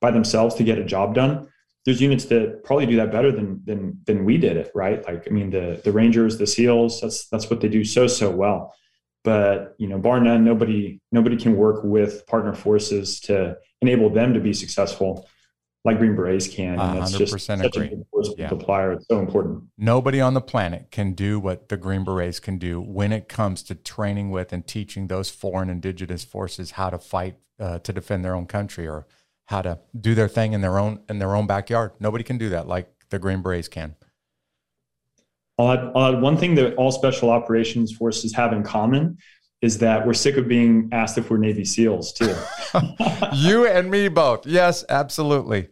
by themselves to get a job done, there's units that probably do that better than than than we did it, right? Like, I mean, the the Rangers, the SEALs, that's that's what they do so so well. But you know, bar none, nobody nobody can work with partner forces to enable them to be successful like Green Berets can. And that's just such agree. a good force yeah. multiplier. It's so important. Nobody on the planet can do what the Green Berets can do when it comes to training with and teaching those foreign indigenous forces how to fight uh, to defend their own country, or how to do their thing in their own in their own backyard. Nobody can do that like the Green Berets can. I'll add, I'll add one thing that all special operations forces have in common is that we're sick of being asked if we're Navy SEALs too. You and me both. Yes, absolutely.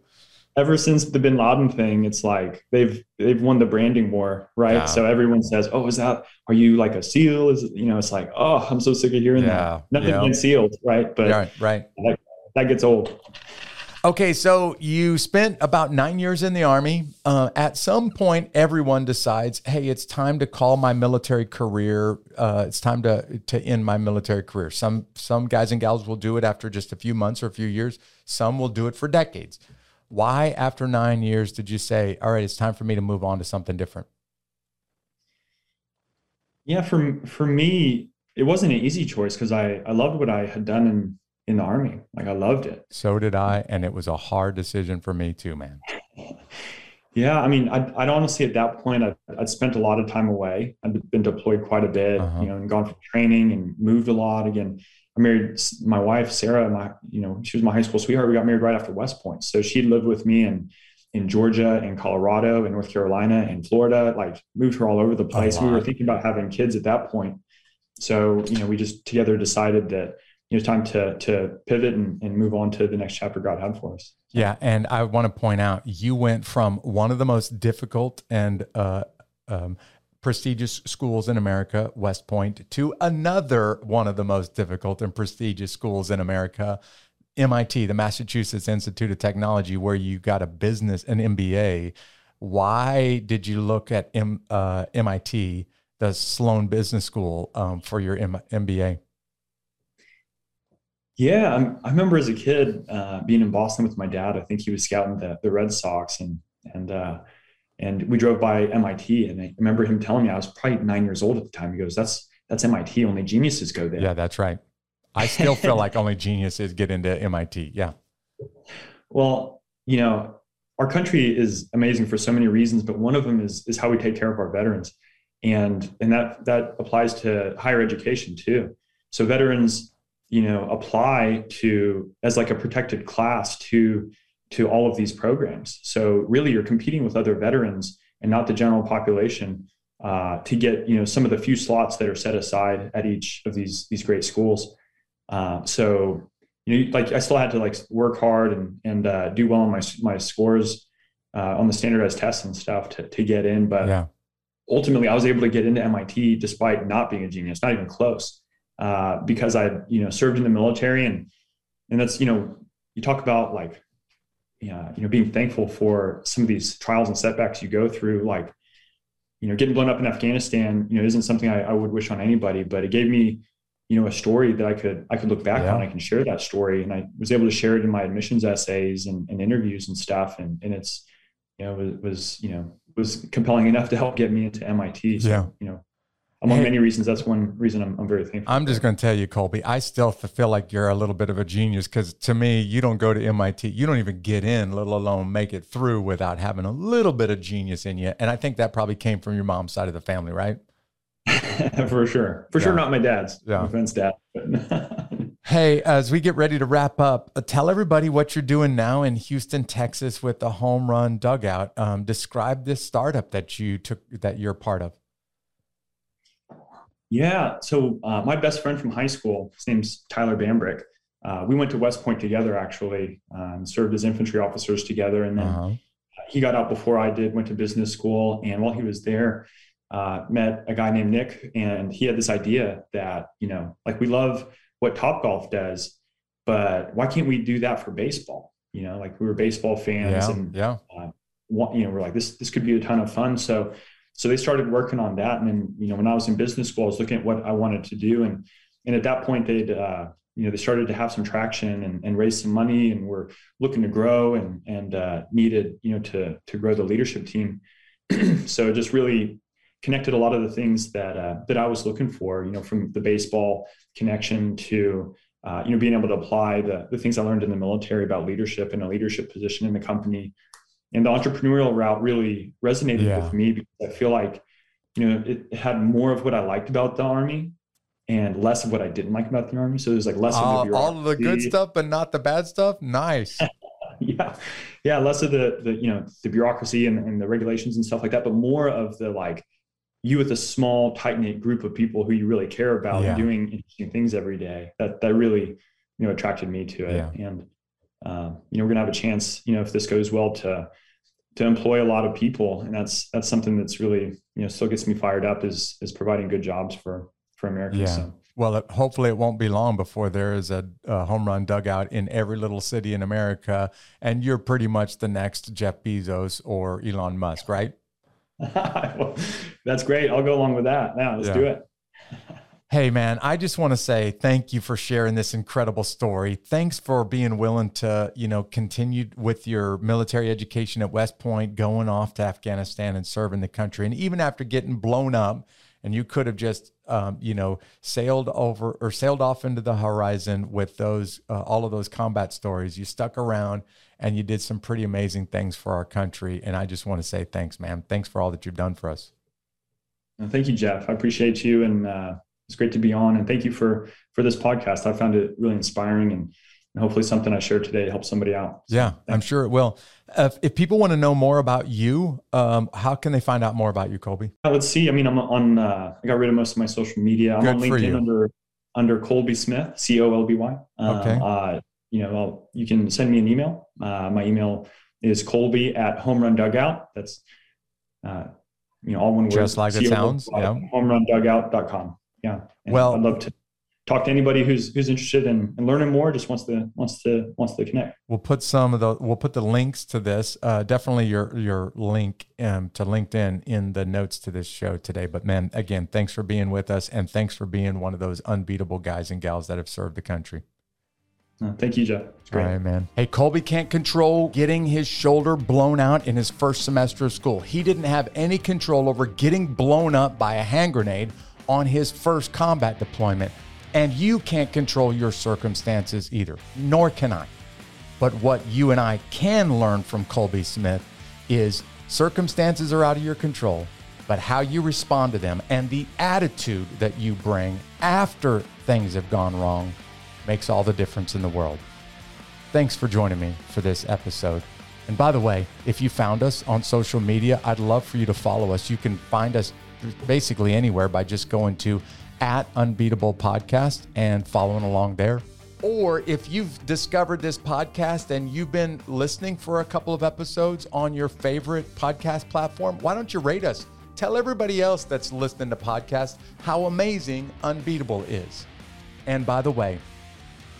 Ever since the bin Laden thing, it's like they've they've won the branding war, right? Yeah. So everyone says, oh, is that, are you like a SEAL? Is it, you know, it's like, oh, I'm so sick of hearing yeah. that. Nothing yeah. against SEALs, right? But yeah, right. That, that gets old. Okay, so you spent about nine years in the Army. Uh, at some point, everyone decides, hey, it's time to call my military career. Uh, it's time to to end my military career. Some some guys and gals will do it after just a few months or a few years. Some will do it for decades. Why, after nine years, did you say, all right, it's time for me to move on to something different? Yeah, for, for me, it wasn't an easy choice, because I, I loved what I had done in in the Army. Like, I loved it. So did I. And it was a hard decision for me too, man. Yeah. I mean, I'd, I'd honestly, at that point, I'd, I'd spent a lot of time away. I'd been deployed quite a bit, uh-huh. you know, and gone for training and moved a lot. Again, I married my wife, Sarah, my, you know, she was my high school sweetheart. We got married right after West Point. So she lived with me in, in Georgia and Colorado and North Carolina and Florida, like moved her all over the place. We were thinking about having kids at that point. So, you know, we just together decided that it was time to to pivot and, and move on to the next chapter God had for us. Yeah, and I want to point out, you went from one of the most difficult and uh, um, prestigious schools in America, West Point, to another one of the most difficult and prestigious schools in America, M I T, the Massachusetts Institute of Technology, where you got a business, an M B A. Why did you look at M, uh, M I T, the Sloan Business School um, for your M B A? Yeah, I'm, I remember as a kid uh, being in Boston with my dad. I think he was scouting the, the Red Sox, and and uh, and we drove by M I T. And I remember him telling me, I was probably nine years old at the time. He goes, "That's that's M I T. Only geniuses go there." Yeah, that's right. I still feel like only geniuses get into M I T. Yeah. Well, you know, our country is amazing for so many reasons, but one of them is is how we take care of our veterans, and and that that applies to higher education too. So veterans, you know, apply to as like a protected class to to all of these programs. So really, you're competing with other veterans and not the general population uh, to get, you know, some of the few slots that are set aside at each of these these great schools. Uh, so, you know, like I still had to like work hard and and uh, do well on my my scores uh, on the standardized tests and stuff to to get in. But yeah, ultimately, I was able to get into M I T despite not being a genius, not even close. Uh, because I, you know, served in the military, and, and that's, you know, you talk about like, yeah, you know, being thankful for some of these trials and setbacks you go through, like, you know, getting blown up in Afghanistan, you know, isn't something I, I would wish on anybody, but it gave me, you know, a story that I could, I could look back yeah. on. I can share that story. And I was able to share it in my admissions essays and, and interviews and stuff. And, and it's, you know, it was, you know, it was compelling enough to help get me into M I T. So, yeah. you know, among hey, many reasons, that's one reason I'm, I'm very thankful. I'm just going to tell you, Colby, I still feel like you're a little bit of a genius, because to me, you don't go to M I T. You don't even get in, let alone make it through, without having a little bit of genius in you. And I think that probably came from your mom's side of the family, right? For sure. For yeah. sure, not my dad's. Yeah. My friend's dad. Hey, as we get ready to wrap up, uh, tell everybody what you're doing now in Houston, Texas with the Home Run Dugout. Um, describe this startup that you took, that you're part of. Yeah. So uh, my best friend from high school, his name's Tyler Bambrick. Uh, we went to West Point together, actually, um, served as infantry officers together. And then uh-huh. he got out before I did, went to business school. And while he was there, uh, met a guy named Nick. And he had this idea that, you know, like, we love what Topgolf does, but why can't we do that for baseball? You know, like, we were baseball fans. Yeah, and, yeah. Uh, you know, we're like, this, this could be a ton of fun. So So they started working on that. And then, you know, when I was in business school, I was looking at what I wanted to do. And, and at that point, they'd, uh, you know, they started to have some traction and, and raise some money, and were looking to grow, and, and, uh, needed, you know, to, to grow the leadership team. So just really connected a lot of the things that, uh, that I was looking for, you know, from the baseball connection to, uh, you know, being able to apply the, the things I learned in the military about leadership and a leadership position in the company. And the entrepreneurial route really resonated yeah. with me, because I feel like, you know, it had more of what I liked about the Army and less of what I didn't like about the Army. So there's like less uh, of the all of the good stuff, but not the bad stuff. Nice. yeah. Yeah. Less of the, the, you know, the bureaucracy and, and the regulations and stuff like that, but more of the, like, you with a small, tight knit group of people who you really care about yeah. and doing interesting things every day. That, that really, you know, attracted me to it. Yeah. And, um, you know, we're gonna have a chance, you know, if this goes well, to, to employ a lot of people. And that's, that's something that's really, you know, still gets me fired up, is, is providing good jobs for, for Americans. Yeah. So. Well, it, hopefully it won't be long before there is a, a Home Run Dugout in every little city in America, and you're pretty much the next Jeff Bezos or Elon Musk, right? Well, that's great. I'll go along with that. Now let's yeah. do it. Hey, man, I just want to say thank you for sharing this incredible story. Thanks for being willing to, you know, continue with your military education at West Point, going off to Afghanistan and serving the country. And even after getting blown up, and you could have just, um, you know, sailed over or sailed off into the horizon with those, uh, all of those combat stories, you stuck around and you did some pretty amazing things for our country. And I just want to say thanks, man. Thanks for all that you've done for us. Thank you, Jeff. I appreciate you. And, uh, it's great to be on, and thank you for, for this podcast. I found it really inspiring, and, and hopefully something I shared today helps somebody out. So yeah, thanks. I'm sure it will. Uh, if, if people want to know more about you, um, how can they find out more about you, Colby? Uh, let's see. I mean, I'm on, uh, I got rid of most of my social media. I'm Good on LinkedIn under, under Colby Smith, C O L B Y. Uh, okay. Uh, you know, I'll, you can send me an email. Uh, my email is Colby at Home Run Dugout. That's, uh, you know, all one word. Just like it sounds. Yeah. Home Run Dugout dot com. Yeah. Well, I'd love to talk to anybody who's who's interested in, in learning more, just wants to wants to wants to connect. We'll put some of the we'll put the links to this. Uh, definitely your your link um, to LinkedIn in the notes to this show today. But man, again, thanks for being with us, and thanks for being one of those unbeatable guys and gals that have served the country. No, thank you, Jeff. It's great. All right, man. Hey, Colby can't control getting his shoulder blown out in his first semester of school. He didn't have any control over getting blown up by a hand grenade on his first combat deployment. And you can't control your circumstances either, nor can I. But what you and I can learn from Colby Smith is circumstances are out of your control, but how you respond to them and the attitude that you bring after things have gone wrong makes all the difference in the world. Thanks for joining me for this episode. And by the way, if you found us on social media, I'd love for you to follow us. You can find us basically anywhere by just going to at Unbeatable Podcast and following along there. Or if you've discovered this podcast and you've been listening for a couple of episodes on your favorite podcast platform, why don't you rate us? Tell everybody else that's listening to podcasts how amazing Unbeatable is. And by the way,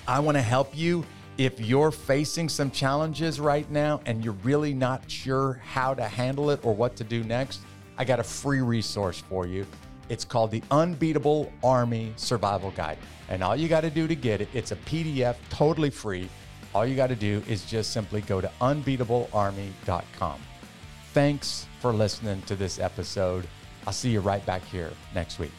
I want to help you if you're facing some challenges right now and you're really not sure how to handle it or what to do next. I got a free resource for you. It's called the Unbeatable Army Survival Guide. And all you got to do to get it, it's a P D F, totally free. All you got to do is just simply go to unbeatable army dot com. Thanks for listening to this episode. I'll see you right back here next week.